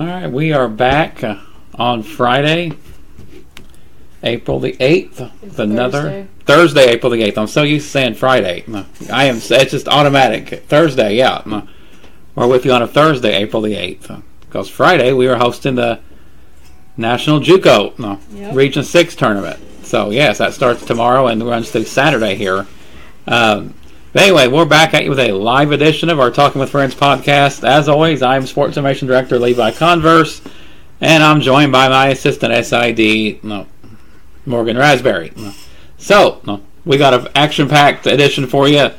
All right, we are back on Friday, April the 8th. It's another Thursday, April the 8th. I'm so used to saying Friday. I am. It's just automatic. Thursday, yeah. We're with you on a Thursday, April the 8th. Because Friday, we were hosting the National JUCO Region 6 tournament. So, yes, that starts tomorrow and runs through Saturday here. But anyway, we're back at you with a live edition of our Talking with Friends podcast. As always, I'm Sports Information Director Levi Converse, and I'm joined by my assistant SID, Morgan Raspberry. So, we got an action-packed edition for you.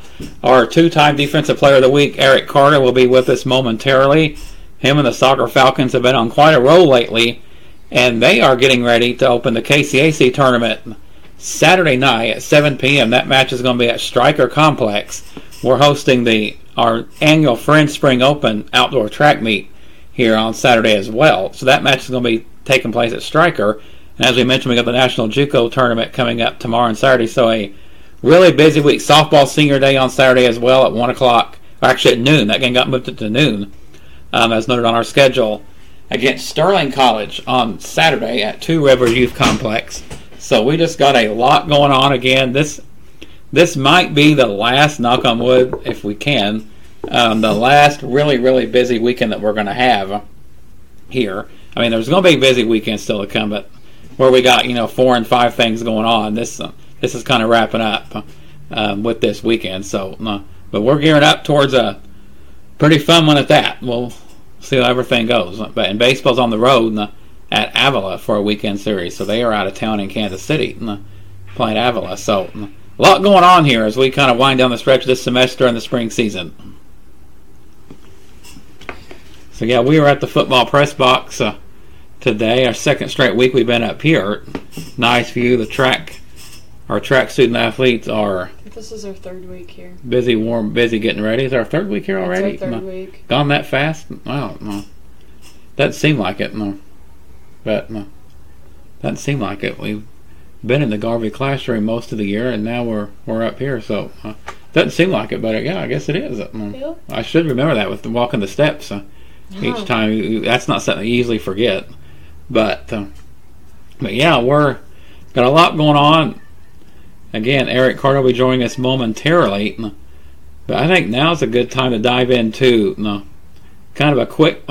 Our two-time Defensive Player of the Week, Eric Carter, will be with us momentarily. Him and the Soccer Falcons have been on quite a roll lately, and they are getting ready to open the KCAC tournament Saturday night at 7 p.m. That match is going to be at Stryker Complex. We're hosting our annual Friends Spring Open outdoor track meet here on Saturday as well. So that match is going to be taking place at Stryker. And as we mentioned, we got the National JUCO tournament coming up tomorrow and Saturday. So a really busy week. Softball Senior Day on Saturday as well at 1 o'clock. Actually at noon. That game got moved to noon, as noted on our schedule, against Sterling College on Saturday at Two River Youth Complex. So we just got a lot going on again. This might be the last, knock on wood, if we can, the last really, really busy weekend that we're going to have here. I mean, there's going to be a busy weekend still to come, but where we got, 4 and 5 things going on, this is kind of wrapping up with this weekend. So, but we're gearing up towards a pretty fun one at that. We'll see how everything goes. But baseball's on the road at Avila for a weekend series, so they are out of town in Kansas City playing Avila. So a lot going on here as we kind of wind down the stretch this semester in the spring season. So yeah, we were at the football press box today. Our second straight week we've been up here. Nice view. The track, our track student athletes are. This is our third week here. Busy, warm, busy getting ready. Is our third week here already? It's our third week. Gone that fast? Wow, doesn't seem like it. But doesn't seem like it. We've been in the Garvey classroom most of the year, and now we're up here. So doesn't seem like it, but yeah, I guess it is. I should remember that with walking the steps each time. That's not something you easily forget. But yeah, we're got a lot going on. Again, Eric Carter will be joining us momentarily. But I think now's a good time to dive into kind of a quick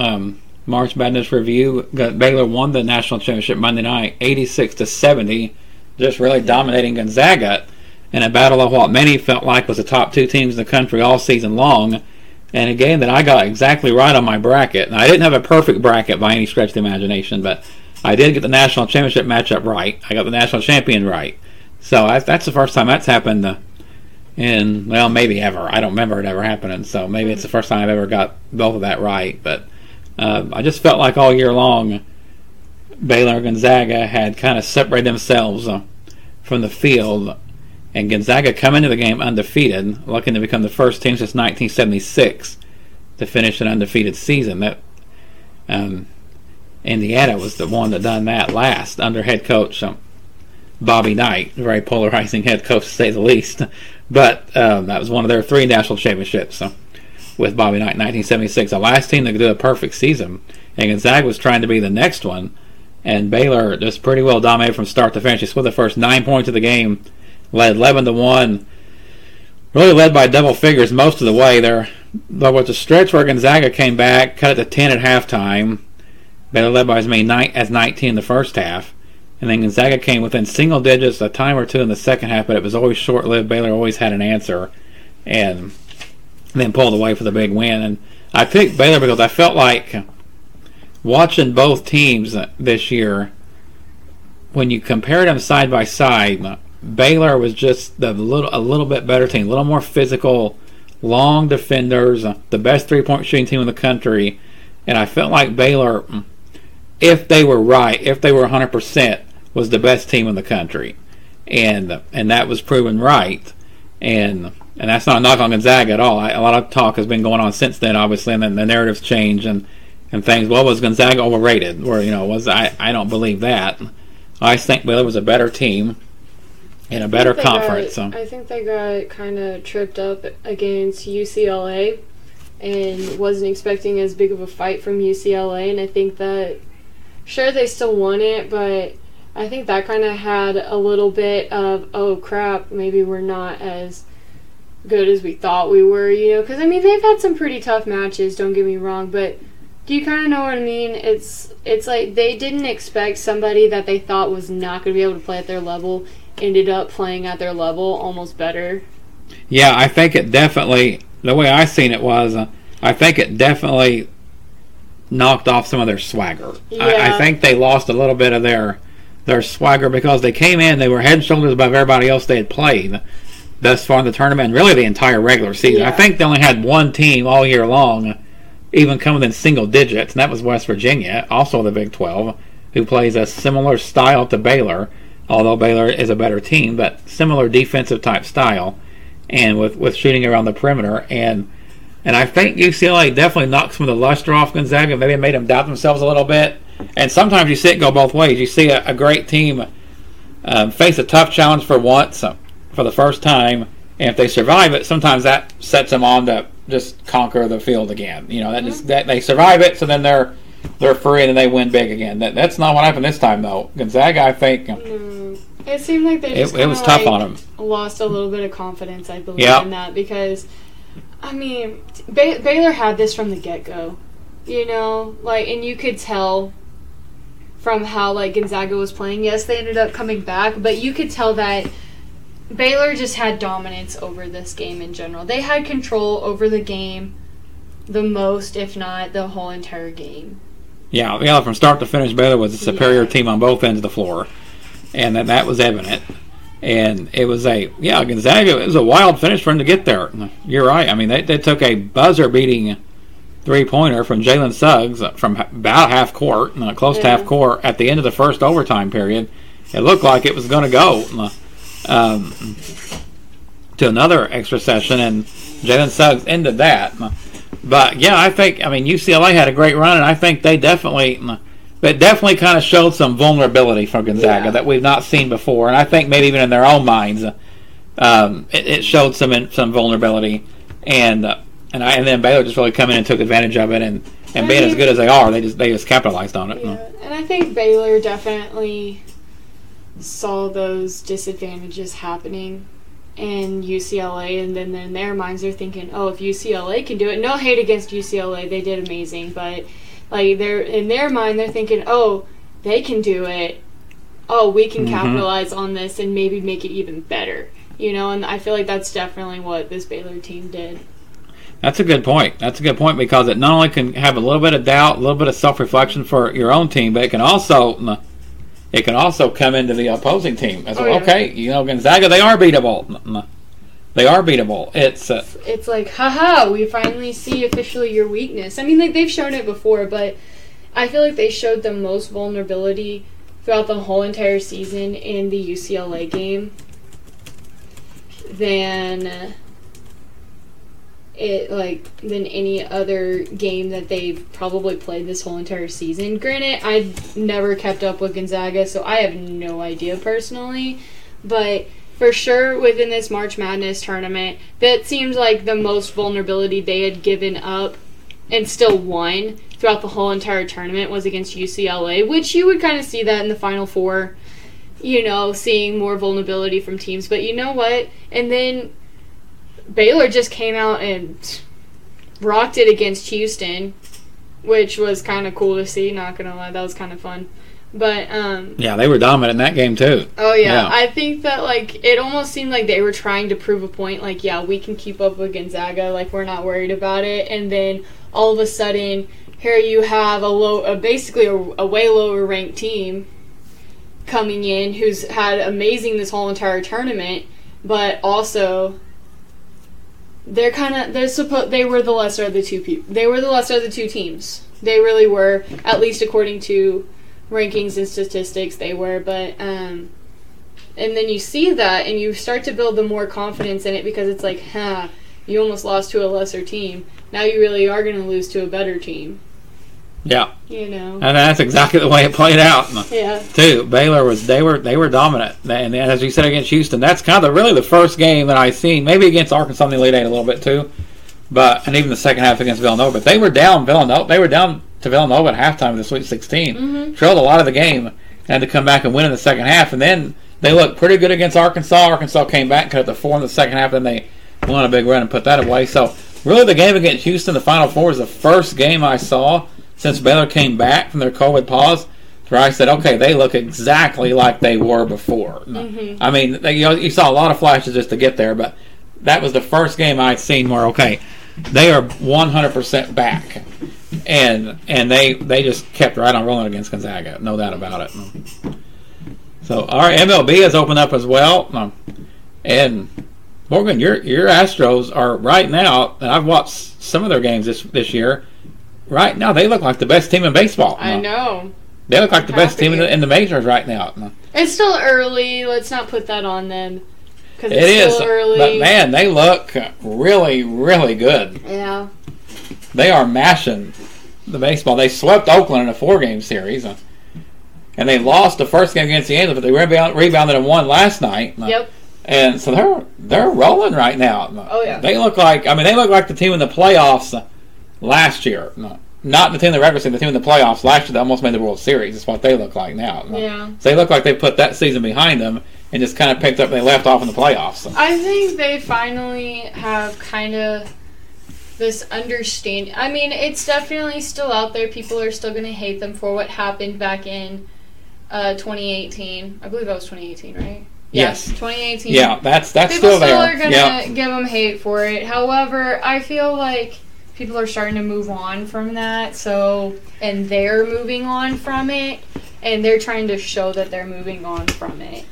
March Madness review. Baylor won the national championship Monday night, 86-70, just really dominating Gonzaga in a battle of what many felt like was the top two teams in the country all season long, and a game that I got exactly right on my bracket. Now, I didn't have a perfect bracket by any stretch of the imagination, but I did get the national championship matchup right. I got the national champion right. So that's the first time that's happened in, well, maybe ever. I don't remember it ever happening, so maybe it's the first time I've ever got both of that right, but I just felt like all year long Baylor and Gonzaga had kind of separated themselves from the field, and Gonzaga come into the game undefeated, looking to become the first team since 1976 to finish an undefeated season. That Indiana was the one that done that last under head coach Bobby Knight, very polarizing head coach to say the least, but that was one of their three national championships. So. With Bobby Knight in 1976, the last team that could do a perfect season, and Gonzaga was trying to be the next one, and Baylor just pretty well dominated from start to finish. They scored the first 9 points of the game, led 11-1, really led by double figures most of the way there. There was a stretch where Gonzaga came back, cut it to 10 at halftime. Baylor led by as many as 19 in the first half, and then Gonzaga came within single digits a time or two in the second half, but it was always short-lived. Baylor always had an answer, and then pulled away for the big win. And I picked Baylor because I felt like watching both teams this year, when you compare them side by side, Baylor was just a little bit better team, a little more physical, long defenders, the best three-point shooting team in the country. And I felt like Baylor, if they were right, if they were 100%, was the best team in the country. And that was proven right. And that's not a knock on Gonzaga at all. A lot of talk has been going on since then, obviously, and then the narratives change and things. Well, was Gonzaga overrated? Or, I don't believe that. I think Baylor was a better team in a better conference. I think they got kind of tripped up against UCLA and wasn't expecting as big of a fight from UCLA, and I think that, sure, they still won it, but I think that kind of had a little bit of, oh, crap, maybe we're not as good as we thought we were, you know, because, I mean, they've had some pretty tough matches, don't get me wrong, but do you kind of know what I mean? It's like they didn't expect somebody that they thought was not going to be able to play at their level ended up playing at their level almost better. Yeah, I think it definitely, the way I seen it was, I think it definitely knocked off some of their swagger. Yeah. I think they lost a little bit of their swagger because they came in, they were head and shoulders above everybody else they had played thus far in the tournament, and really the entire regular season. Yeah. I think they only had one team all year long even coming in single digits, and that was West Virginia, also the Big 12, who plays a similar style to Baylor, although Baylor is a better team, but similar defensive type style, and with shooting around the perimeter. And I think UCLA definitely knocked some of the luster off Gonzaga, maybe made them doubt themselves a little bit. And sometimes you see it go both ways. You see a great team face a tough challenge for once, for the first time, and if they survive it, sometimes that sets them on to just conquer the field again. You know, that they survive it, so then they're free and then they win big again. That's not what happened this time, though. Gonzaga, I think... It seemed like they just was tough on them. Lost a little bit of confidence, I believe, in that, because... I mean, Baylor had this from the get-go, you know, like, and you could tell from how, like, Gonzaga was playing. Yes, they ended up coming back, but you could tell that Baylor just had dominance over this game in general. They had control over the game the most, if not the whole entire game. Yeah, from start to finish, Baylor was a superior team on both ends of the floor, and that was evident. And it was Gonzaga, it was a wild finish for him to get there. You're right. I mean, they took a buzzer-beating three-pointer from Jalen Suggs from about half court, close to half court, at the end of the first overtime period. It looked like it was going to go to another extra session, and Jalen Suggs ended that. But, yeah, I think, I mean, UCLA had a great run, and I think they definitely... But definitely kind of showed some vulnerability from Gonzaga that we've not seen before. And I think maybe even in their own minds, it showed some vulnerability. And then Baylor just really come in and took advantage of it. And being as good as they are, they just capitalized on it. Yeah. And I think Baylor definitely saw those disadvantages happening in UCLA. And then in their minds, they're thinking, oh, if UCLA can do it. No hate against UCLA. They did amazing. But... Like, they're in their mind, they're thinking, oh, they can do it. Oh, we can capitalize on this and maybe make it even better. You know, and I feel like that's definitely what this Baylor team did. That's a good point. That's a good point because it not only can have a little bit of doubt, a little bit of self-reflection for your own team, but it can also come into the opposing team. As well. Okay, you know, Gonzaga, they are beatable. They are beatable. It's like, haha, we finally see officially your weakness. I mean, like, they've shown it before, but I feel like they showed the most vulnerability throughout the whole entire season in the UCLA game than any other game that they've probably played this whole entire season. Granted, I've never kept up with Gonzaga, so I have no idea personally, but... For sure, within this March Madness tournament, that seems like the most vulnerability they had given up and still won throughout the whole entire tournament was against UCLA, which you would kind of see that in the Final Four, you know, seeing more vulnerability from teams. But you know what? And then Baylor just came out and rocked it against Houston, which was kind of cool to see, not going to lie. That was kind of fun. But yeah, they were dominant in that game too. Oh yeah. I think that like it almost seemed like they were trying to prove a point. Like yeah, we can keep up with Gonzaga. Like we're not worried about it. And then all of a sudden, here you have basically a way lower ranked team coming in who's had amazing this whole entire tournament, but also they're kind of they were the lesser of the two people. They were the lesser of the two teams. They really were, at least according to rankings and statistics they were, but and then you see that and you start to build the more confidence in it because it's like, you almost lost to a lesser team. Now you really are going to lose to a better team. Yeah. You know. And that's exactly the way it played out. Yeah. Too. Baylor was they were dominant, and as you said against Houston, that's kind of really the first game that I seen, maybe against Arkansas in the Elite Eight a little bit too. But and even the second half against Villanova, they were down. They were down to Villanova at halftime of the Sweet 16. Mm-hmm. Trailed a lot of the game and had to come back and win in the second half. And then they looked pretty good against Arkansas. Arkansas came back and cut it to 4 in the second half, and they won a big run and put that away. So really, the game against Houston, the Final Four, was the first game I saw since Baylor came back from their COVID pause where I said, okay, they look exactly like they were before. Mm-hmm. I mean, they, you know, you saw a lot of flashes just to get there, but that was the first game I'd seen where, okay, they are 100% back. And they just kept right on rolling against Gonzaga, no doubt about it. So our MLB has opened up as well. And Morgan, your Astros are right now, and I've watched some of their games this year. Right now, they look like the best team in baseball. I know. They look like the best team in the majors right now. It's still early. Let's not put that on them. Because it's still early. But man, they look really, really good. Yeah. They are mashing the baseball. They swept Oakland in a 4-game series. And they lost the first game against the Angels, but they rebounded and won last night. Yep. And so they're rolling right now. Oh, yeah. They look like the team in the playoffs last year. Not the team in the regular season, the team in the playoffs last year that almost made the World Series. That's what they look like now. Yeah. So they look like they put that season behind them and just kind of picked up and they left off in the playoffs. I think they finally have kind of this understanding. I mean, it's definitely still out there. People are still going to hate them for what happened back in 2018. I believe that was 2018, right? Yes. 2018. Yeah, that's still there. People are going to give them hate for it. However, I feel like people are starting to move on from that, and they're moving on from it, and they're trying to show that they're moving on from it,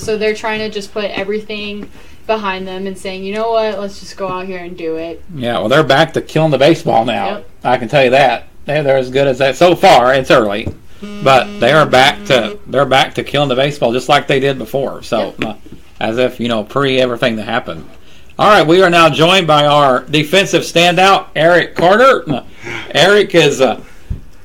so they're trying to just put everything behind them and saying, you know what, let's just go out here and do it. Yeah, well, they're back to killing the baseball now. Yep. I can tell you that. They're as good as that so far. It's early, but they are back to killing the baseball just like they did before, so yep. As if, pre everything that happened. All right, we are now joined by our defensive standout, Eric Carter. Eric is a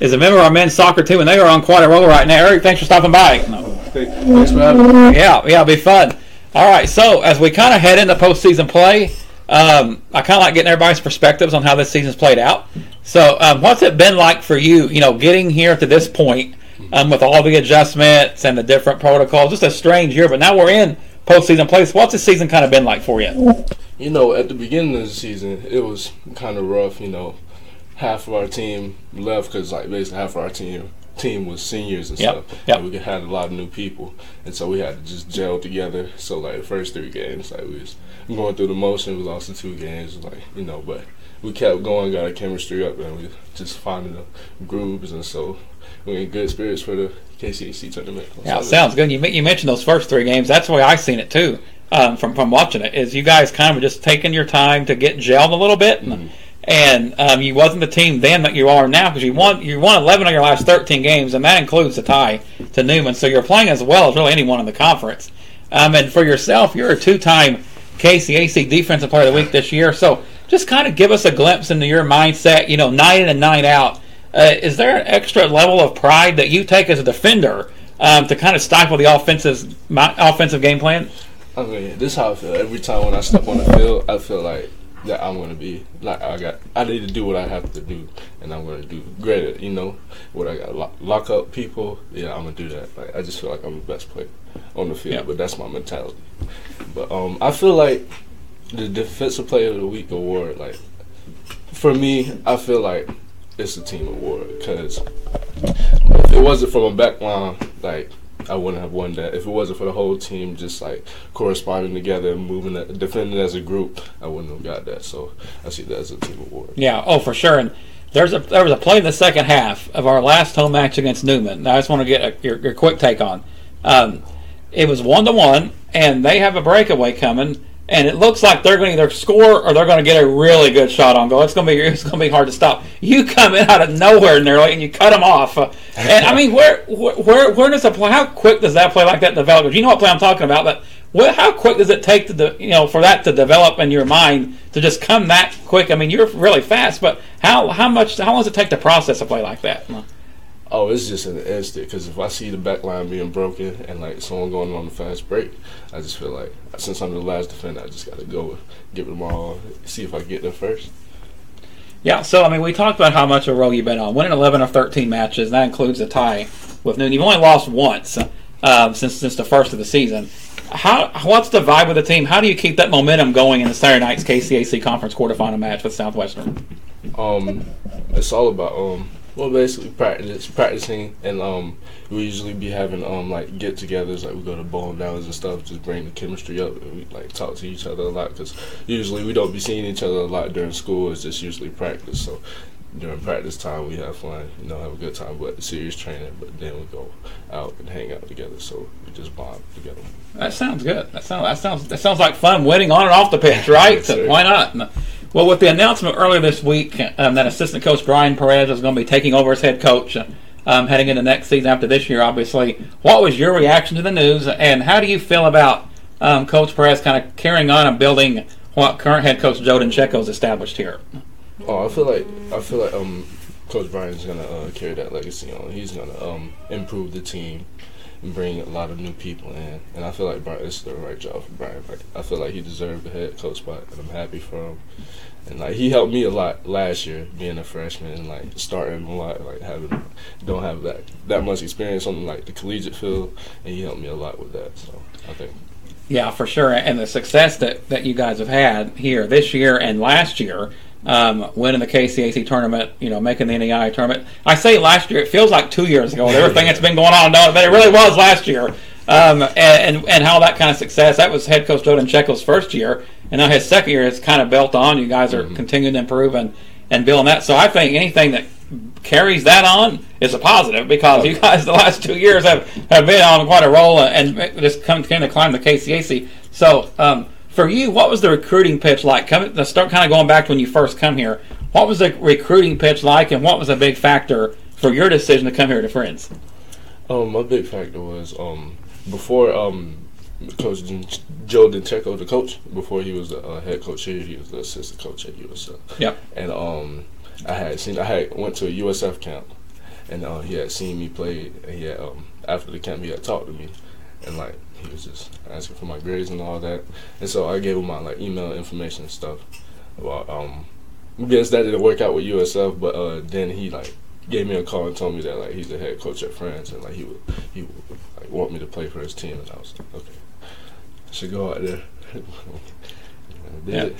member of our men's soccer team, and they are on quite a roll right now. Eric, thanks for stopping by. Thanks for having me. Yeah, it'll be fun. All right, so as we kind of head into postseason play, I kind of like getting everybody's perspectives on how this season's played out. So what's it been like for you, getting here to this point with all the adjustments and the different protocols? Just a strange year, but now we're in postseason play. So what's the season kind of been like for you? At the beginning of the season, it was kind of rough. Half of our team left because, basically half of our team was seniors and stuff. Yep. And we had a lot of new people, and so we had to just gel together. So, the first 3 games, we was going through the motion. We lost the 2 games, but we kept going, got our chemistry up, and we just finding the grooves, and so we're in good spirits for the KCAC tournament. Yeah, sounds good. You mentioned those first 3 games. That's the way I seen it too, from watching it. Is you guys kind of were just taking your time to get gelled a little bit, and you wasn't the team then that you are now, because you won 11 of your last 13 games, and that includes the tie to Newman. So you're playing as well as really anyone in the conference. And for yourself, you're a 2-time KCAC Defensive Player of the Week this year. So just kind of give us a glimpse into your mindset. Night in and night out. Is there an extra level of pride that you take as a defender to kind of stifle the offensive game plan? I mean, this is how I feel. Every time when I step on the field, I feel like that I'm going to be I need to do what I have to do, and I'm going to do greater. What I got to lock up people. Yeah, I'm going to do that. I just feel like I'm the best player on the field, but that's my mentality. But I feel like the Defensive Player of the Week award, for me, I feel like it's a team award, because if it wasn't from a back line, I wouldn't have won that. If it wasn't for the whole team just corresponding together and defending as a group, I wouldn't have got that. So I see that as a team award. Yeah, for sure. And there was a play in the second half of our last home match against Newman. Now I just want to get your quick take on. It was 1-1, and they have a breakaway coming. And it looks like they're going to either score or they're going to get a really good shot on goal. It's going to be hard to stop. You come in out of nowhere nearly, and you cut them off. And I mean, where does a play? How quick does that play like that develop? You know what play I'm talking about, but how quick does it take for that to develop in your mind to just come that quick? I mean, you're really fast, but how long does it take to process a play like that? Oh, it's just in an instant, because if I see the back line being broken and, like, someone going on a fast break, I just feel like, since I'm the last defender, I just got to go give them all, see if I get there first. Yeah, so, I mean, we talked about how much of a roll you've been on. Winning 11 of 13 matches, that includes a tie with Newman. You've only lost once since the first of the season. What's the vibe with the team? How do you keep that momentum going in the Saturday night's KCAC Conference quarterfinal match with Southwestern? It's all about... Well, basically practicing, and we usually be having like get-togethers, like we go to bowling alleys and stuff, just bring the chemistry up. And we like talk to each other a lot because usually we don't be seeing each other a lot during school. It's just usually practice. So during practice time, we have fun, you know, have a good time, but serious training. But then we go out and hang out together. So we just bond together. That sounds good. That sounds like fun. Wedding on and off the pitch, right? Yes, so why not? Well, with the announcement earlier this week that assistant coach Brian Perez is going to be taking over as head coach heading into next season after this year, obviously, what was your reaction to the news, and how do you feel about Coach Perez kind of carrying on and building what current head coach Joe Doncheko has established here? Oh, I feel like Coach Brian's going to carry that legacy on. He's going to improve the team and bring a lot of new people in, and I feel like Brian, this is the right job for Brian. Like, I feel like he deserved the head coach spot, and I'm happy for him. And like, he helped me a lot last year, being a freshman and like starting a lot, like don't have that much experience on like the collegiate field, and he helped me a lot with that. So I think, yeah, for sure. And the success that you guys have had here this year and last year. Winning the KCAC tournament, you know, making the NAIA tournament. I say last year, it feels like 2 years ago with everything that's been going on, but it really was last year. And how that kind of success, that was head coach Joe Doncheko's first year, and now his second year is kind of built on. You guys are continuing to improve and building that. So I think anything that carries that on is a positive, because you guys the last 2 years have been on quite a roll and just continue to climb the KCAC. So, for you, what was the recruiting pitch like? Start kind of going back to when you first come here. What was the recruiting pitch like, and what was a big factor for your decision to come here to Friends? My big factor was before Coach Joe Doncheko, the coach, before he was the head coach here, he was the assistant coach at USF. Yeah. And I went to a USF camp, and he had seen me play. And he had, after the camp, he had talked to me, and like. He was just asking for my grades and all that, and so I gave him my like email information and stuff. Well, I guess that didn't work out with USF, but then he like gave me a call and told me that like he's the head coach at France, and like he would like want me to play for his team, and I was like, okay, I should go out there. I did it.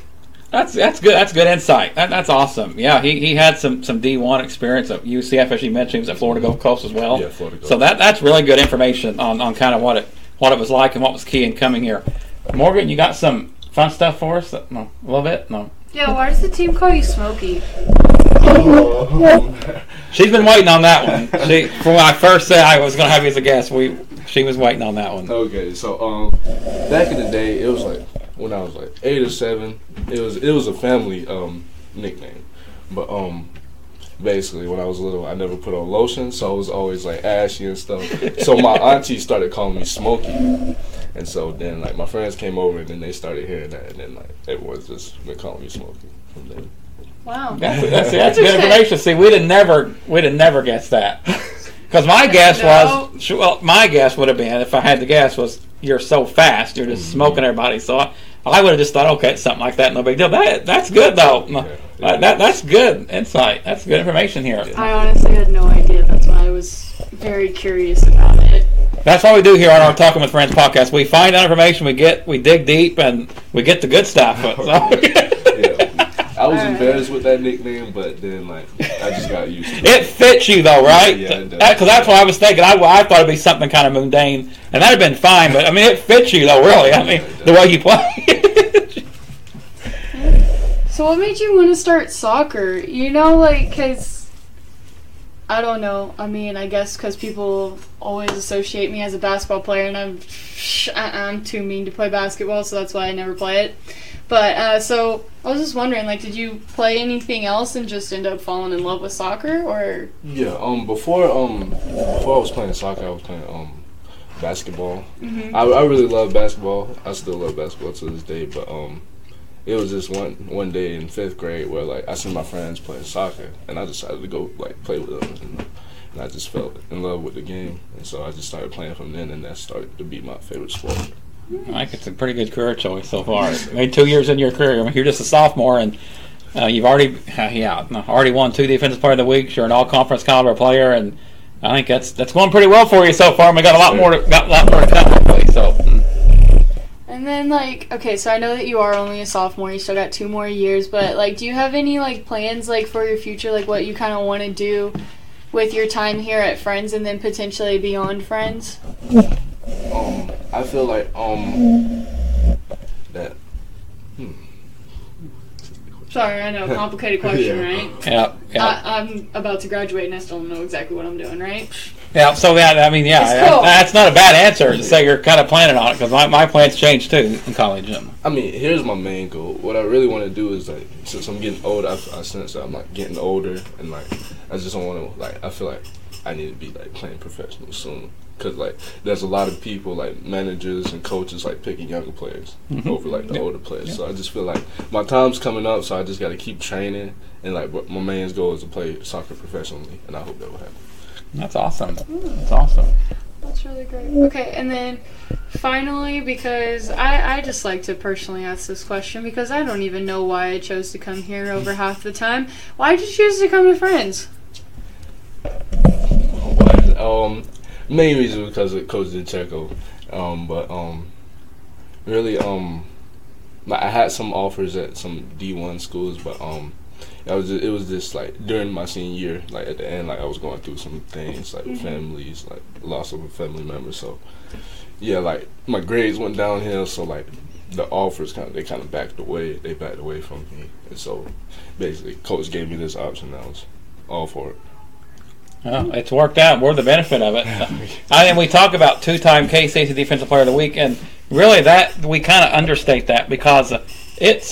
That's good. That's good insight. That's awesome. Yeah, he had some D1 experience at UCF, as you mentioned. He was at Florida Gulf Coast as well. Yeah, Florida Gulf. So that's really good information on kind of what it was like and what was key in coming here. Morgan, you got some fun stuff for us? No, a little bit? No. Yeah, why does the team call you Smokey? She's been waiting on that one. When I first said I was going to have you as a guest, she was waiting on that one. Okay, so back in the day, it was like when I was like 8 or 7, it was a family nickname. But basically, when I was little, I never put on lotion, so I was always like ashy and stuff. So my auntie started calling me Smokey, and so then like my friends came over and then they started hearing that, and then like everyone's just been calling me Smokey from then. Wow, that's good information. See, we'd have never guessed that, because my guess would have been if I had to guess was you're so fast, you're just smoking everybody. So I would have just thought, okay, it's something like that, no big deal. That's good though. Yeah. That's good insight. That's good information here. I honestly had no idea. That's why I was very curious about it. That's what we do here on our Talking with Friends podcast. We find out information, we dig deep, and we get the good stuff. So. Yeah. I was embarrassed with that nickname, but then like I just got used to it. It fits you though, right? Yeah, it does. Because that's what I was thinking. I thought it'd be something kind of mundane, and that'd have been fine. But I mean, it fits you though, really. I mean, the way you play. So what made you want to start soccer? You know, like, because, I don't know. I mean, I guess because people always associate me as a basketball player, and I'm too mean to play basketball, so that's why I never play it. But, so, I was just wondering, like, did you play anything else and just end up falling in love with soccer, or? Yeah, before I was playing soccer, I was playing, basketball. Mm-hmm. I really love basketball. I still love basketball to this day, but, it was just one day in 5th grade where like I seen my friends playing soccer, and I decided to go like play with them. And And I just felt in love with the game. And so I just started playing from then, and that started to be my favorite sport. I think it's a pretty good career choice so far. Made 2 years into your career. I mean, you're just a sophomore, and you've already won 2 Defensive Player of the Weeks. You're an all-conference caliber player, and I think that's going pretty well for you so far. And we got a lot more to come, hopefully. So. And then, so I know that you are only a sophomore. You still got 2 more years, but do you have any plans for your future, what you kind of want to do with your time here at Friends and then potentially beyond Friends? I feel that. Sorry, I know, complicated question, right? Yeah. I'm about to graduate and I still don't know exactly what I'm doing, right? Yeah, so cool. That's not a bad answer to say you're kind of planning on it, because my plans changed too in college. Here's my main goal. What I really want to do is, since I'm getting older, I sense that I'm getting older, and I just don't want to, I feel like I need to be playing professional soon, because there's a lot of people, managers and coaches, picking younger players over the older players. So I just feel like my time's coming up, so I just got to keep training, and my main goal is to play soccer professionally, and I hope that will happen. That's awesome. That's awesome. That's really great. Okay, and then finally, because I just like to personally ask this question, because I don't even know why I chose to come here over half the time. Why did you choose to come to Friends? Main reason because of Coach Doncheko, I had some offers at some D1 schools, but it was just during my senior year, at the end, I was going through some things, families, loss of a family member. So, yeah, my grades went downhill. So, the offers kind of backed away. They backed away from me, and so basically, Coach gave me this option. I was all for it. Well, it's worked out. We're the benefit of it. I mean, we talk about 2-time KCAC Defensive Player of the Week, and really that we kind of understate that because. It's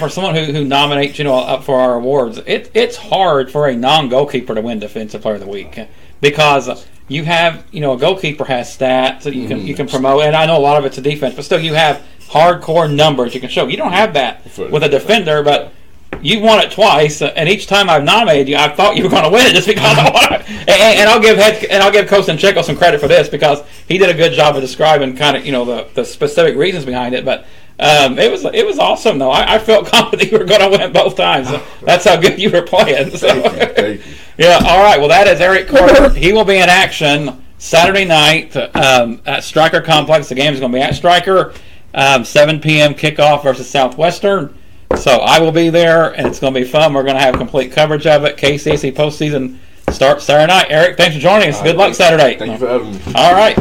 for someone who nominates up for our awards, it's hard for a non-goalkeeper to win Defensive Player of the Week because you have a goalkeeper has stats that you can promote, and I know a lot of it's a defense, but still you have hardcore numbers you can show. You don't have that with a defender, but you've won it twice, and each time I've nominated you, I thought you were going to win it just because I won it. And I'll give Coach Doncheko some credit for this because he did a good job of describing kind of the specific reasons behind it, but. It was awesome though. I felt confident you were going to win both times. That's how good you were playing. So. Thank you. Yeah. All right. Well, that is Eric Carter. He will be in action Saturday night at Stryker Complex. The game is going to be at Stryker. 7 p.m. kickoff versus Southwestern. So I will be there, and it's going to be fun. We're going to have complete coverage of it. KCAC postseason starts Saturday night. Eric, thanks for joining us. Good luck Saturday. Thank you for having me. All right.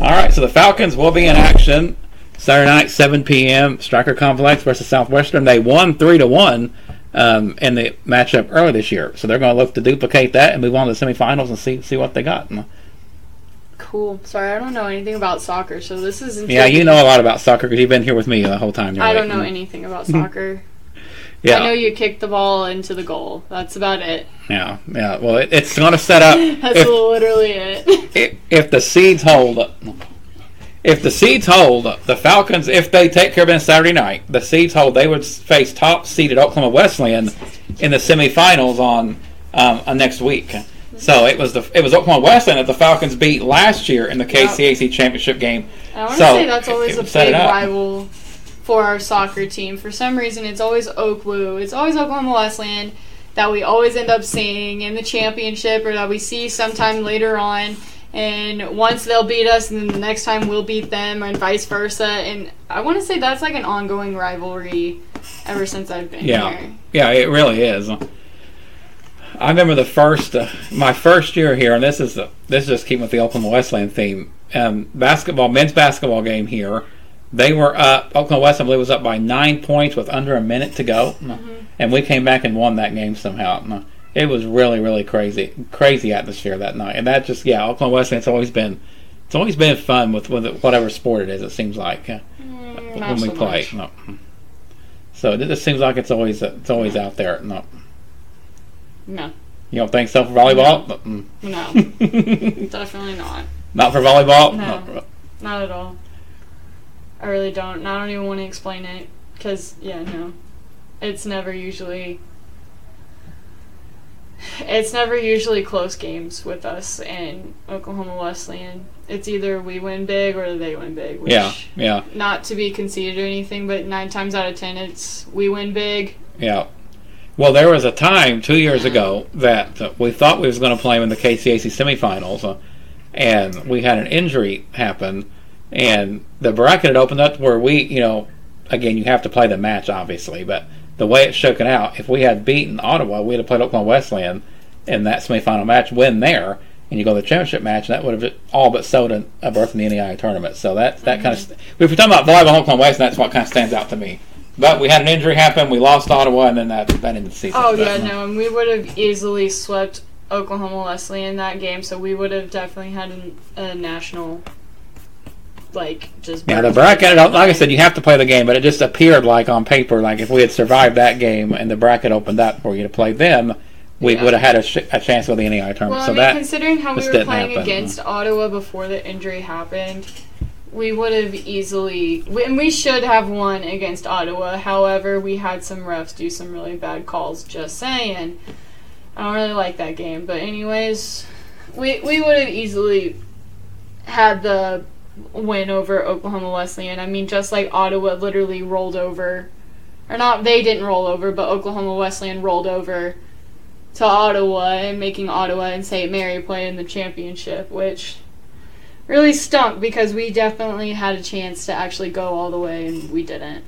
All right. So the Falcons will be in action. Saturday night, 7 p.m., Stryker Complex versus Southwestern. They won 3-1 in the matchup earlier this year. So they're going to look to duplicate that and move on to the semifinals and see what they got. Cool. Sorry, I don't know anything about soccer, so this is interesting. Yeah, you know a lot about soccer because you've been here with me the whole time. I don't know anything about soccer. Yeah. I know you kicked the ball into the goal. That's about it. Yeah. Well, it's going to set up. That's literally it. If the seeds hold up. If the seeds hold, the Falcons, if they take care of it Saturday night, the seeds hold, they would face top-seeded Oklahoma Wesleyan in the semifinals on next week. So it was Oklahoma Wesleyan that the Falcons beat last year in the KCAC championship game. I want to say that's always a big rival for our soccer team. For some reason, it's always Oakwoo. It's always Oklahoma Wesleyan that we always end up seeing in the championship or that we see sometime later on. And once they'll beat us, and then the next time we'll beat them, and vice versa. And I want to say that's an ongoing rivalry ever since I've been here. Yeah, it really is. I remember my first year here, and this is just keeping with the Oklahoma Wesleyan theme. Men's basketball game here. They were up. Oklahoma Wesleyan, I believe, was up by 9 points with under a minute to go, and we came back and won that game somehow. It was really, really crazy atmosphere that night, and that just Oklahoma Wesleyan's always been fun with whatever sport it is. It seems like when we play, so it just seems like it's always out there. No, you don't think so for volleyball? No. Definitely not. Not for volleyball? No, not at all. I really don't. I don't even want to explain it because it's never usually. It's never usually close games with us and Oklahoma Wesleyan. It's either we win big or they win big. Which, yeah. Not to be conceited or anything, but 9 times out of 10, it's we win big. Yeah. Well, there was a time 2 years ago that we thought we was going to play them in the KCAC semifinals, and we had an injury happen, and the bracket had opened up where we, you know, again, you have to play the match, obviously, but the way it shook it out, if we had beaten Ottawa, we'd have played Oklahoma Wesleyan in that semifinal match, win there, and you go to the championship match, and that would have all but sold a berth in the NAIA tournament. So that kind of, if we're talking about volleyball Oklahoma Wesleyan, that's what kind of stands out to me. But we had an injury happen, we lost Ottawa, and then that ended the season. Oh, yeah, no, and we would have easily swept Oklahoma Wesleyan in that game, so we would have definitely had a national, the bracket, like I said, you have to play the game, but it just appeared like on paper, like if we had survived that game and the bracket opened up for you to play them, we would have had a chance with the NAIA tournament. Well, so considering how we were playing against Ottawa before the injury happened, we would have easily, and we should have won against Ottawa. However, we had some refs do some really bad calls, just saying. I don't really like that game. But anyways, we would have easily had the win over Oklahoma Wesleyan. I mean, just like Ottawa literally rolled over. Or not, they didn't roll over, but Oklahoma Wesleyan rolled over to Ottawa and making Ottawa and St. Mary play in the championship, which really stunk because we definitely had a chance to actually go all the way and we didn't.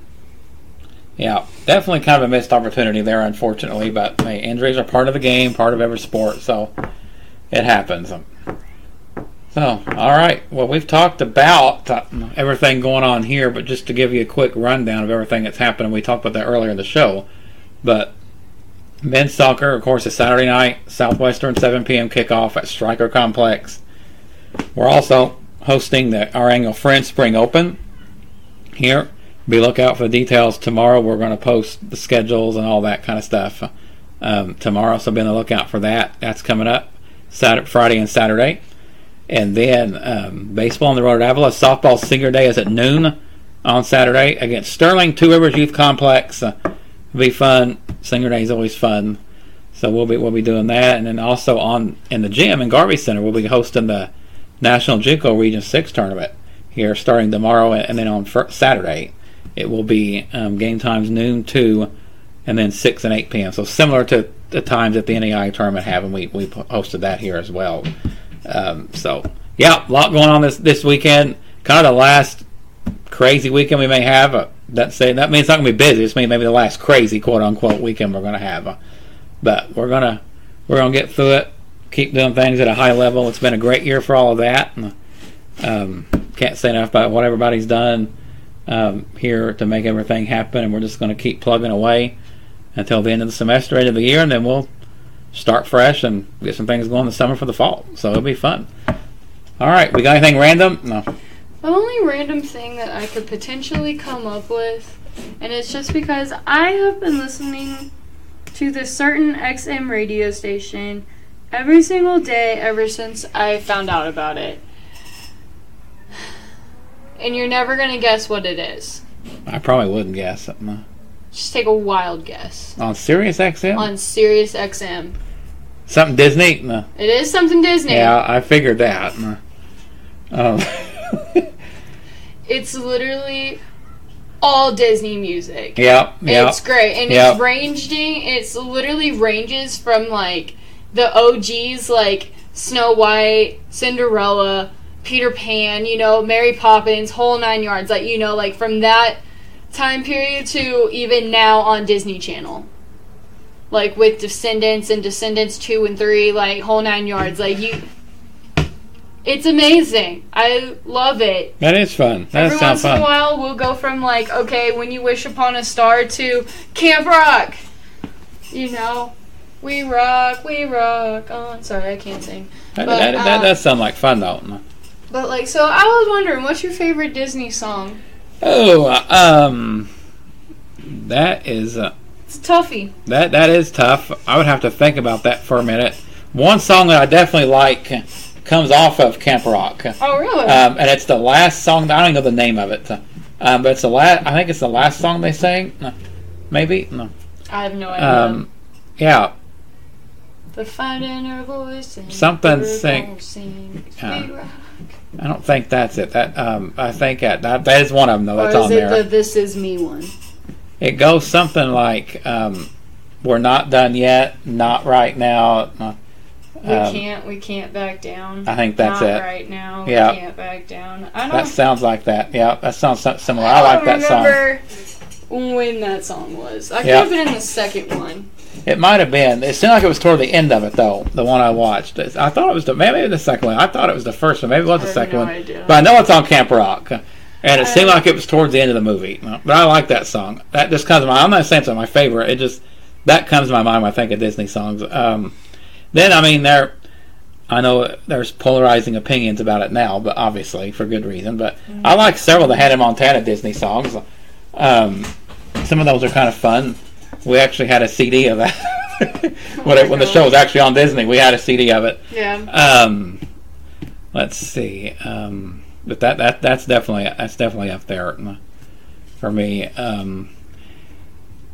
Yeah, definitely kind of a missed opportunity there, unfortunately, but hey, injuries are part of the game, part of every sport, so it happens. So, all right, well, we've talked about everything going on here, but just to give you a quick rundown of everything that's happening, we talked about that earlier in the show, but men's soccer, of course, is Saturday night, Southwestern, 7 p.m. kickoff at Stryker Complex. We're also hosting our annual Friends Spring Open here. Be lookout for the details tomorrow. We're going to post the schedules and all that kind of stuff tomorrow, so be on the lookout for that. That's coming up Saturday, Friday and Saturday. And then baseball on the road at Avila. Softball senior day is at noon on Saturday against Sterling, Two Rivers Youth Complex. It'll be fun. Senior day is always fun. So we'll be doing that. And then also in the gym in Garvey Center, we'll be hosting the National JUCO Region 6 tournament here starting tomorrow, and then on Saturday it will be game times noon, 2, and then 6 and 8 p.m. So similar to the times that the NAIA tournament have, and we hosted that here as well. A lot going on this weekend. Kind of the last crazy weekend we may have. That means it's not going to be busy. It's maybe the last crazy quote-unquote weekend we're going to have. But we're gonna get through it. Keep doing things at a high level. It's been a great year for all of that. And, can't say enough about what everybody's done here to make everything happen. And we're just going to keep plugging away until the end of the semester, end of the year, and then we'll start fresh and get some things going this summer for the fall. So it'll be fun. All right, we got anything random? No. The only random thing that I could potentially come up with, and it's just because I have been listening to this certain XM radio station every single day ever since I found out about it. And you're never going to guess what it is. I probably wouldn't guess it. No. Just take a wild guess. On SiriusXM? On SiriusXM. Something Disney? No. It is something Disney. Yeah, I figured that. No. It's literally all Disney music. Yep. It's great. And it's ranging. It's literally ranges from the OGs like Snow White, Cinderella, Peter Pan, Mary Poppins, whole 9 yards, from that time period to even now on Disney Channel. With Descendants and Descendants 2 and 3, whole 9 yards, it's amazing. I love it. That is fun. Every once in a while we'll go from When You Wish Upon a Star to Camp Rock. We rock on. Sorry, I can't sing. That does sound like fun, though. But, so I was wondering, what's your favorite Disney song? Oh, that is... it's a toughie. That is tough. I would have to think about that for a minute. One song that I definitely like comes off of Camp Rock. Oh, really? And it's the last song. I don't even know the name of it. But it's the last... I think it's the last song they sang. Maybe? No. I have no idea. Yeah. But finding her voice and something sing. I don't think that's it. That I think that is one of them though. That's on there. Or is it the "This Is Me" one? It goes something like, "We're not done yet. Not right now. We can't back down." I think that's it. Not right now. Yeah. We can't back down. I don't. That sounds like that. Yeah. That sounds similar. I like that song. I remember when that song was. I could have been in the second one. It might have been. It seemed like it was toward the end of it, though, the one I watched. I thought it was maybe the second one. I thought it was the first one. Maybe it was the second one. But I know it's on Camp Rock. And it seemed like it was towards the end of the movie. But I like that song. That just comes to mind. I'm not saying it's my favorite. It just, that comes to my mind when I think of Disney songs. Then, I mean, I know there's polarizing opinions about it now, but obviously for good reason. But I like several of the Hannah Montana Disney songs. Some of those are kind of fun. We actually had a CD of that when the show was actually on Disney. We had a CD of it. Yeah. Let's see. But that's definitely up there for me.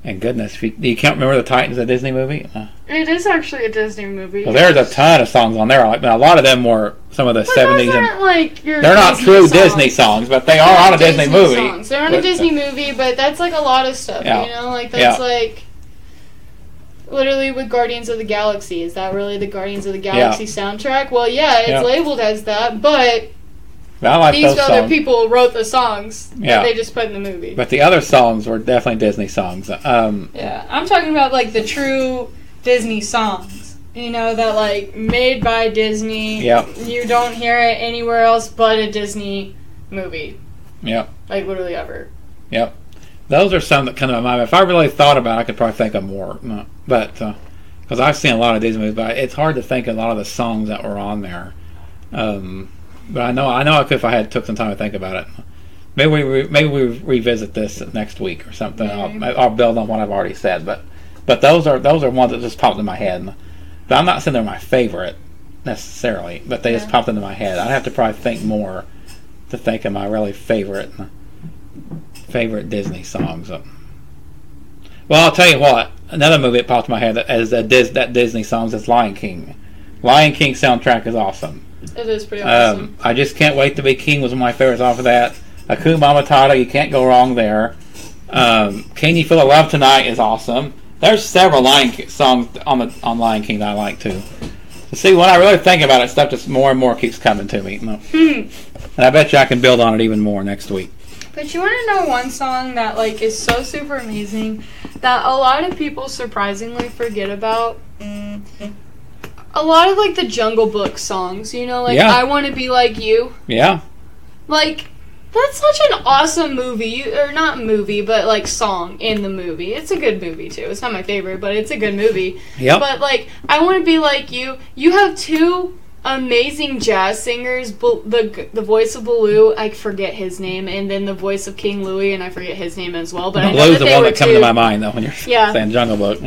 And goodness, do you can't remember the Titans, a Disney movie? It is actually a Disney movie. Well, there's a ton of songs on there. Like, a lot of them were some of the 70s. They're not true Disney songs, but they are on a Disney movie. Songs. They're on a Disney movie, but that's like a lot of stuff, you know? Like, that's like literally with Guardians of the Galaxy. Is that really the Guardians of the Galaxy soundtrack? Well, yeah, it's labeled as that, but... I like these those other songs. People wrote the songs that they just put in the movie. But the other songs were definitely Disney songs. I'm talking about like the true Disney songs. You know, that like made by Disney. Yeah. You don't hear it anywhere else but a Disney movie. Yeah. Like literally ever. Yep. Those are some that come to my mind. If I really thought about it, I could probably think of more. But because I've seen a lot of Disney movies, but it's hard to think of a lot of the songs that were on there. But I know I could if I had took some time to think about it. Maybe we revisit this next week or something. Yeah. I'll build on what I've already said. But those are ones that just popped in my head. But I'm not saying they're my favorite necessarily. But they just popped into my head. I'd have to probably think more to think of my really favorite Disney songs. Well, I'll tell you what. Another movie that popped in my head as that Disney songs is Lion King. Lion King soundtrack is awesome. It is pretty awesome. I Just Can't Wait to Be King was one of my favorites off of that. Hakuna Matata, you can't go wrong there. Can You Feel the Love Tonight is awesome. There's several Lion King songs on Lion King that I like too. See, when I really think about it, stuff just more and more keeps coming to me. And I bet you I can build on it even more next week. But you want to know one song that like is so super amazing that a lot of people surprisingly forget about? A lot of, like, the Jungle Book songs, you know? Like, I Want to Be Like You. Yeah. Like, that's such an awesome movie. Or not movie, but, like, song in the movie. It's a good movie, too. It's not my favorite, but it's a good movie. Yep. But, like, I Want to Be Like You. You have two amazing jazz singers. The voice of Baloo, I forget his name. And then the voice of King Louie, and I forget his name as well. But Baloo's the one that comes to my mind, though, when you're saying Jungle Book.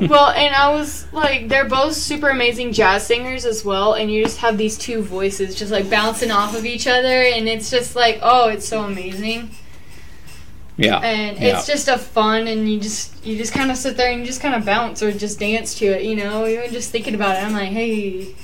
Well, and I was like, they're both super amazing jazz singers as well, and you just have these two voices just like bouncing off of each other, and it's just like, oh, it's so amazing. Yeah. And it's just a fun, and you just kind of sit there and you just kind of bounce or just dance to it, you know? Even just thinking about it, I'm like, hey,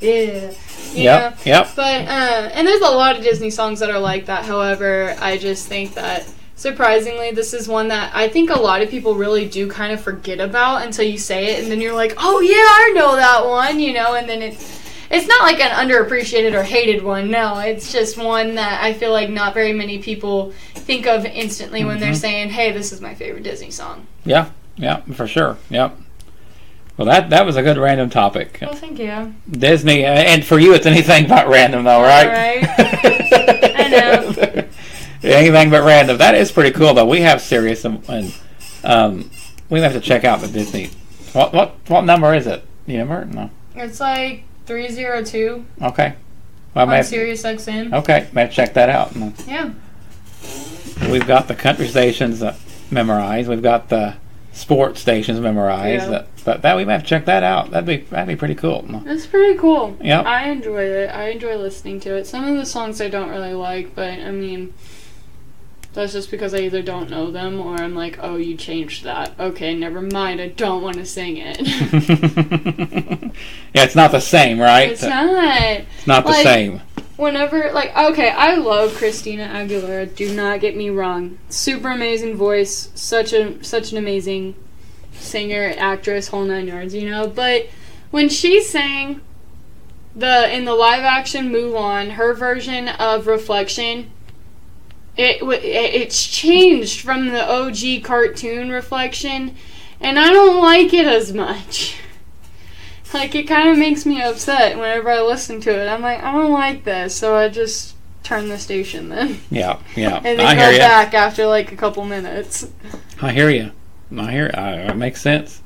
yeah. Yep. But, and there's a lot of Disney songs that are like that, however, I just think that surprisingly, this is one that I think a lot of people really do kind of forget about until you say it, and then you're like, oh, yeah, I know that one, you know, and then it's not like an underappreciated or hated one, no, it's just one that I feel like not very many people think of instantly when they're saying, hey, this is my favorite Disney song. Yeah, for sure, yep. Well, that was a good random topic. Well, thank you. Disney, and for you, it's anything but random, though, right? Right. I know. Anything but random. That is pretty cool, though. We have Sirius, and we have to check out the Disney. What number is it? You remember? No. It's like 302. Okay. Well, on SiriusXM. Okay, may check that out. Yeah. We've got the country stations memorized. We've got the sports stations memorized. Yeah. But we might have to check that out. That'd be pretty cool. It's pretty cool. Yeah. I enjoy it. I enjoy listening to it. Some of the songs I don't really like, but I mean. That's just because I either don't know them or I'm like, oh, you changed that. Okay, never mind. I don't want to sing it. Yeah, it's not the same, right? It's not the same. Whenever, I love Christina Aguilera. Do not get me wrong. Super amazing voice. Such an amazing singer, actress, whole nine yards, you know. But when she sang in the live action Mulan, her version of Reflection. It's changed from the OG cartoon Reflection, and I don't like it as much. It kind of makes me upset whenever I listen to it. I'm like, I don't like this, so I just turn the station then. Yeah. And then go back after a couple minutes. I hear you. It makes sense.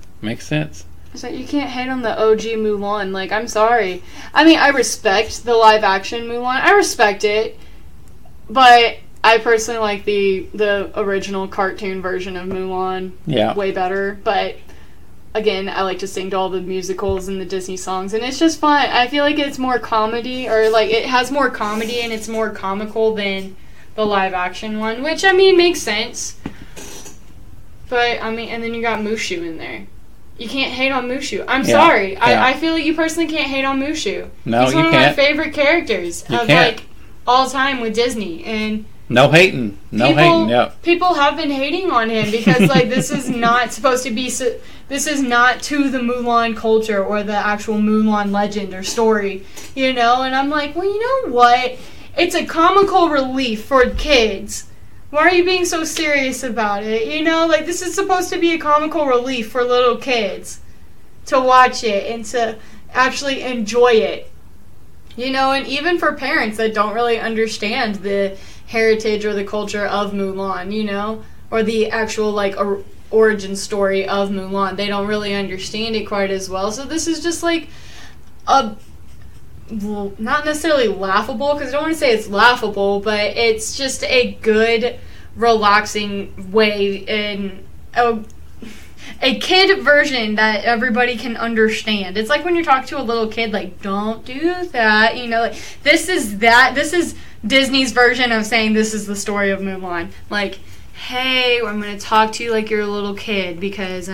So you can't hate on the OG Mulan. I'm sorry. I mean, I respect the live action Mulan. I respect it, but I personally like the original cartoon version of Mulan way better, but again, I like to sing to all the musicals and the Disney songs, and it's just fun. I feel like it's more comedy, or it has more comedy and it's more comical than the live action one, which, I mean, makes sense. But, I mean, and then you got Mushu in there. You can't hate on Mushu. I'm sorry. Yeah. I feel like you personally can't hate on Mushu. No, you can't. He's one of my favorite characters of all time with Disney, and No hating. Yep. People have been hating on him because this is not supposed to be. This is not to the Mulan culture or the actual Mulan legend or story, you know. And I'm like, well, you know what? It's a comical relief for kids. Why are you being so serious about it? You know, this is supposed to be a comical relief for little kids to watch it and to actually enjoy it. You know, and even for parents that don't really understand the heritage or the culture of Mulan, you know, or the actual origin story of Mulan. They don't really understand it quite as well. So this is just not necessarily laughable, because I don't want to say it's laughable, but it's just a good, relaxing way in a kid version that everybody can understand. It's like when you're talking to a little kid, don't do that, you know, this is Disney's version of saying this is the story of Mulan. Hey, I'm going to talk to you like you're a little kid because,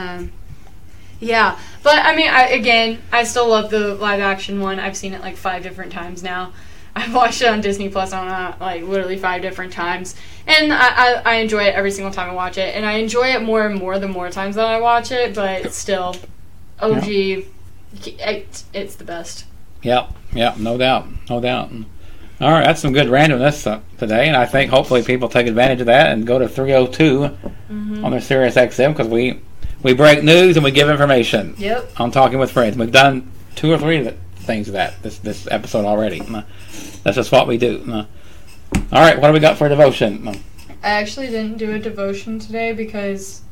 yeah. But, I mean, I still love the live-action one. I've seen it, 5 different times now. I've watched it on Disney Plus on, literally 5 different times. And I enjoy it every single time I watch it. And I enjoy it more and more the more times that I watch it. But still, OG, it's the best. Yeah, no doubt. All right, that's some good randomness today, and I think hopefully people take advantage of that and go to 302 on their SiriusXM, because we break news and we give information on Talking with Friends. We've done 2 or 3 of the things of that this episode already. That's just what we do. All right, what do we got for a devotion? I actually didn't do a devotion today because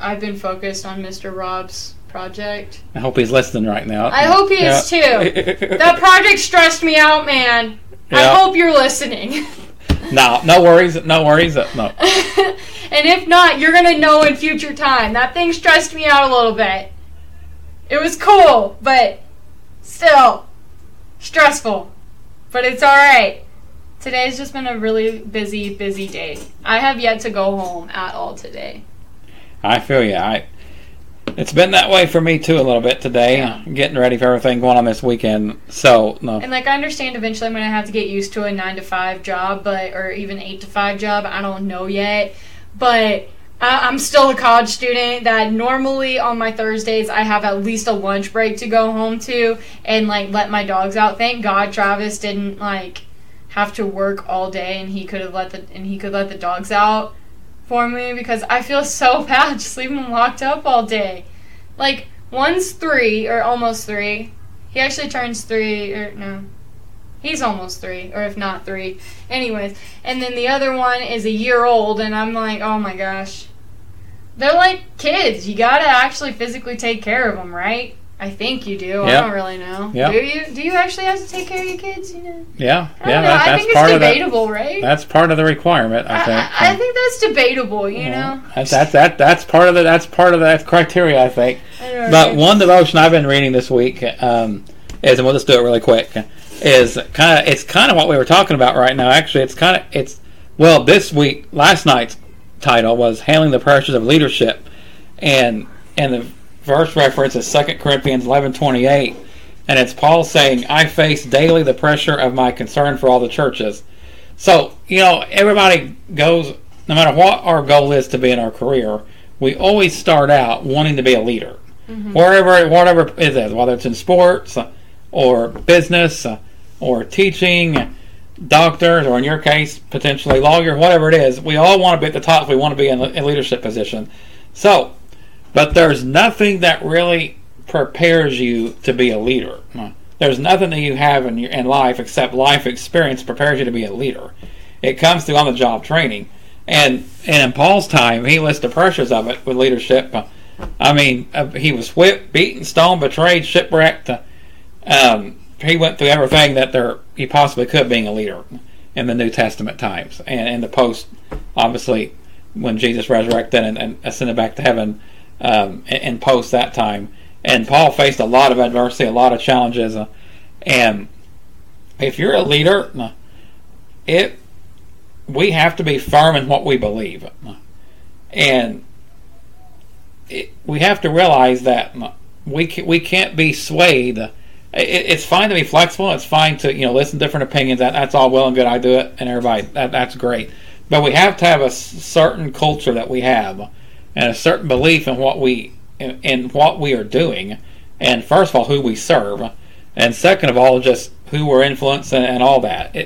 I've been focused on Mr. Rob's project. I hope he's listening right now. I hope he is too. That project stressed me out, man. Yep. I hope you're listening. No worries. And if not, you're going to know in future time. That thing stressed me out a little bit. It was cool, but still stressful. But it's all right. Today's just been a really busy, busy day. I have yet to go home at all today. I feel you. It's been that way for me, too, a little bit today, getting ready for everything going on this weekend, so... No. And, I understand eventually I'm going to have to get used to a 9-to-5 job, or even 8-to-5 job, I don't know yet, but I'm still a college student that normally on my Thursdays I have at least a lunch break to go home to and, let my dogs out. Thank God Travis didn't, have to work all day and he could let the dogs out for me, because I feel so bad just leaving him locked up all day. One's 3, or almost 3. He actually turns 3, or no. He's almost 3, or if not 3. Anyways, and then the other one is a year old, and I'm like, oh my gosh. They're like kids. You gotta actually physically take care of them, right? I think you do. Yep. I don't really know. Yep. Do you actually have to take care of your kids? You know? Yeah. I don't know. I think it's debatable, right? That's part of the requirement. I think. I think that's debatable. You know. That's part of that criteria. I think. But one devotion I've been reading this week is, and we'll just do it really quick. It's kind of what we were talking about right now. Actually, it's Well, this week, last night's title was Handling the Pressures of Leadership. And the verse reference is 2 Corinthians 11:28. And it's Paul saying, I face daily the pressure of my concern for all the churches. So, everybody goes, no matter what our goal is to be in our career, we always start out wanting to be a leader. Mm-hmm. Whatever it is, whether it's in sports or business or teaching, doctors, or in your case, potentially lawyer, whatever it is, we all want to be at the top. We want to be in a leadership position. So, but there's nothing that really prepares you to be a leader. There's nothing that you have in life except life experience prepares you to be a leader. It comes through on-the-job training. And in Paul's time, he lists the pressures of it with leadership. He was whipped, beaten, stoned, betrayed, shipwrecked. He went through everything that he possibly could being a leader in the New Testament times. And in the post, obviously, when Jesus resurrected and ascended back to heaven, and post that time. And Paul faced a lot of adversity, a lot of challenges. And if you're a leader, we have to be firm in what we believe. And we have to realize that we can't be swayed. It's fine to be flexible. It's fine to listen to different opinions. That's all well and good. I do it, and everybody, that's great. But we have to have a certain culture that we have and a certain belief in what we are doing, and first of all, who we serve, and second of all, just who we're influencing and all that.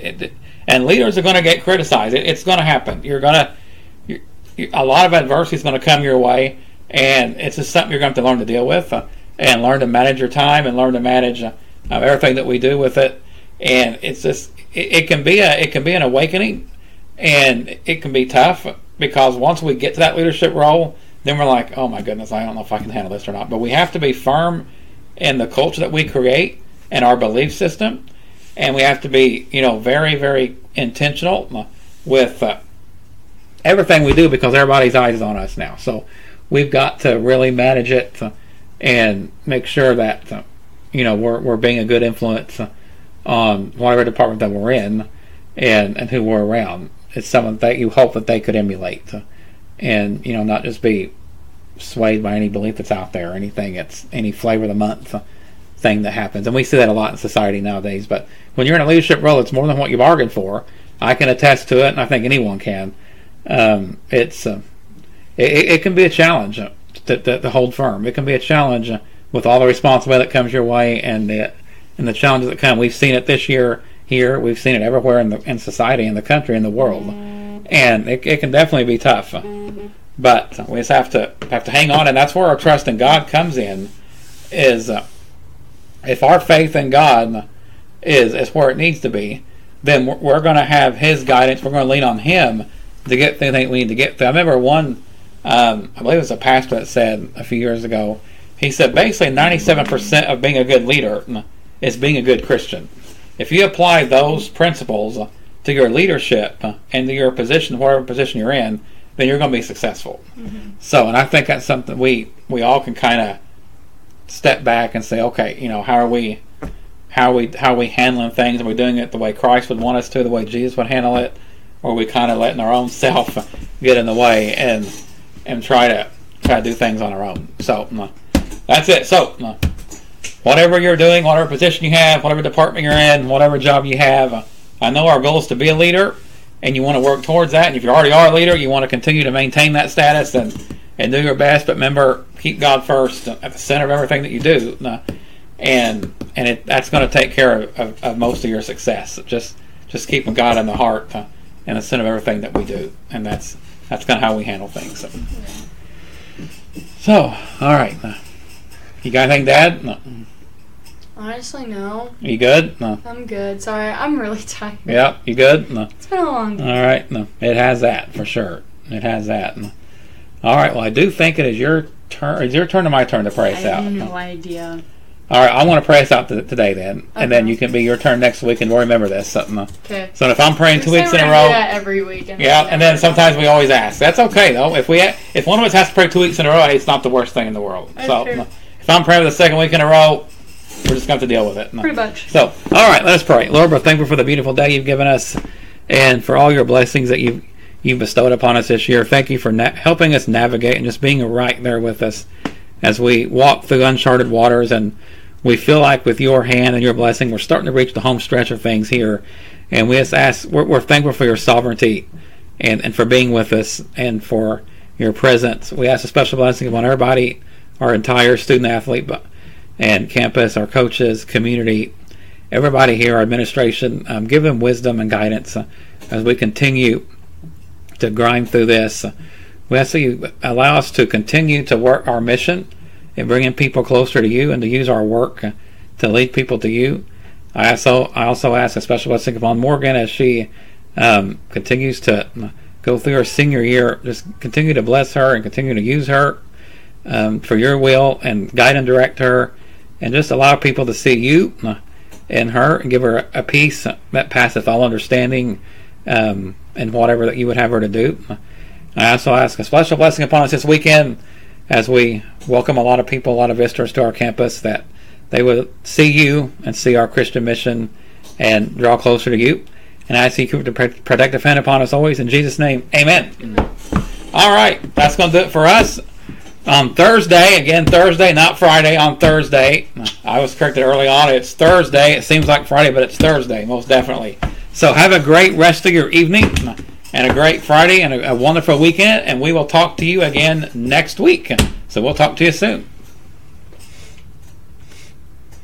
And leaders are going to get criticized. It's going to happen. A lot of adversity is going to come your way, and it's just something you're going to have to learn to deal with, and learn to manage your time, and learn to manage everything that we do with it. And it's just it can be an awakening, and it can be tough because once we get to that leadership role, then we're like, oh my goodness, I don't know if I can handle this or not. But we have to be firm in the culture that we create and our belief system. And we have to be, very, very intentional with everything we do because everybody's eyes is on us now. So we've got to really manage it and make sure that, we're being a good influence on whatever department that we're in and who we're around. It's someone that you hope that they could emulate. And, not just be swayed by any belief that's out there or anything. It's any flavor of the month thing that happens. And we see that a lot in society nowadays. But when you're in a leadership role, it's more than what you bargained for. I can attest to it, and I think anyone can. It can be a challenge to hold firm. It can be a challenge with all the responsibility that comes your way and the challenges that come. We've seen it this year here. We've seen it everywhere in society, in the country, in the world. And it can definitely be tough, but we just have to hang on, and that's where our trust in God comes in. Is if our faith in God is where it needs to be, then we're going to have His guidance. We're going to lean on Him to get through anything we need to get through. I remember one, I believe it was a pastor that said a few years ago. He said basically 97% of being a good leader is being a good Christian. If you apply those principles to your leadership and to your position, whatever position you're in, then you're going to be successful. Mm-hmm. So, and I think that's something we all can kind of step back and say, okay, how are we handling things? Are we doing it the way Christ would want us to, the way Jesus would handle it, or are we kind of letting our own self get in the way and try to do things on our own? So that's it. So whatever you're doing, whatever position you have, whatever department you're in, whatever job you have. I know our goal is to be a leader, and you want to work towards that. And if you already are a leader, you want to continue to maintain that status and do your best. But remember, keep God first at the center of everything that you do, and that's going to take care of most of your success. Just keeping God in the heart and the center of everything that we do, and that's kind of how we handle things. So all right, you got anything to add? No. Honestly, no. You good? No. I'm good. Sorry, I'm really tired. Yep, you good? No. It's been a long day. All right, no. It has that, for sure. It has that. No. All right, well, I do think it is your turn. It's your turn or my turn to pray us out? I have no idea. All right, I want to pray us out today then, okay. And then you can be your turn next week, and we'll remember this. Something. Okay. So if I'm praying 2 weeks in a row. Yeah, every week. Yeah, and then sometimes we always ask. That's okay, though. If one of us has to pray 2 weeks in a row, it's not the worst thing in the world. That's so true. If I'm praying the second week in a row, we're just going to have to deal with it. Pretty much. So, all right, let us pray. Lord, we're thankful for the beautiful day you've given us. and for all your blessings that you've bestowed upon us this year. Thank you for helping us navigate and just being right there with us as we walk through uncharted waters. And we feel like with your hand and your blessing, we're starting to reach the home stretch of things here. And we just ask, we're thankful for your sovereignty and for being with us and for your presence. We ask a special blessing upon everybody, our entire student-athlete and campus, our coaches, community, everybody here, our administration. Give them wisdom and guidance as we continue to grind through this. We ask that you allow us to continue to work our mission and bringing people closer to you and to use our work to lead people to you. I also ask a special blessing upon Morgan as she continues to go through her senior year. Just continue to bless her and continue to use her for your will and guide and direct her, and just allow people to see you in her and give her a peace that passeth all understanding in whatever that you would have her to do. I also ask a special blessing upon us this weekend as we welcome a lot of people, a lot of visitors to our campus, that they will see you and see our Christian mission and draw closer to you. And I ask you to keep the protective hand upon us always. In Jesus' name, amen. All right, that's going to do it for us. On Thursday, again, Thursday, not Friday, on Thursday. I was corrected early on. It's Thursday. It seems like Friday, but it's Thursday, most definitely. So have a great rest of your evening and a great Friday and a wonderful weekend, and we will talk to you again next week. So we'll talk to you soon.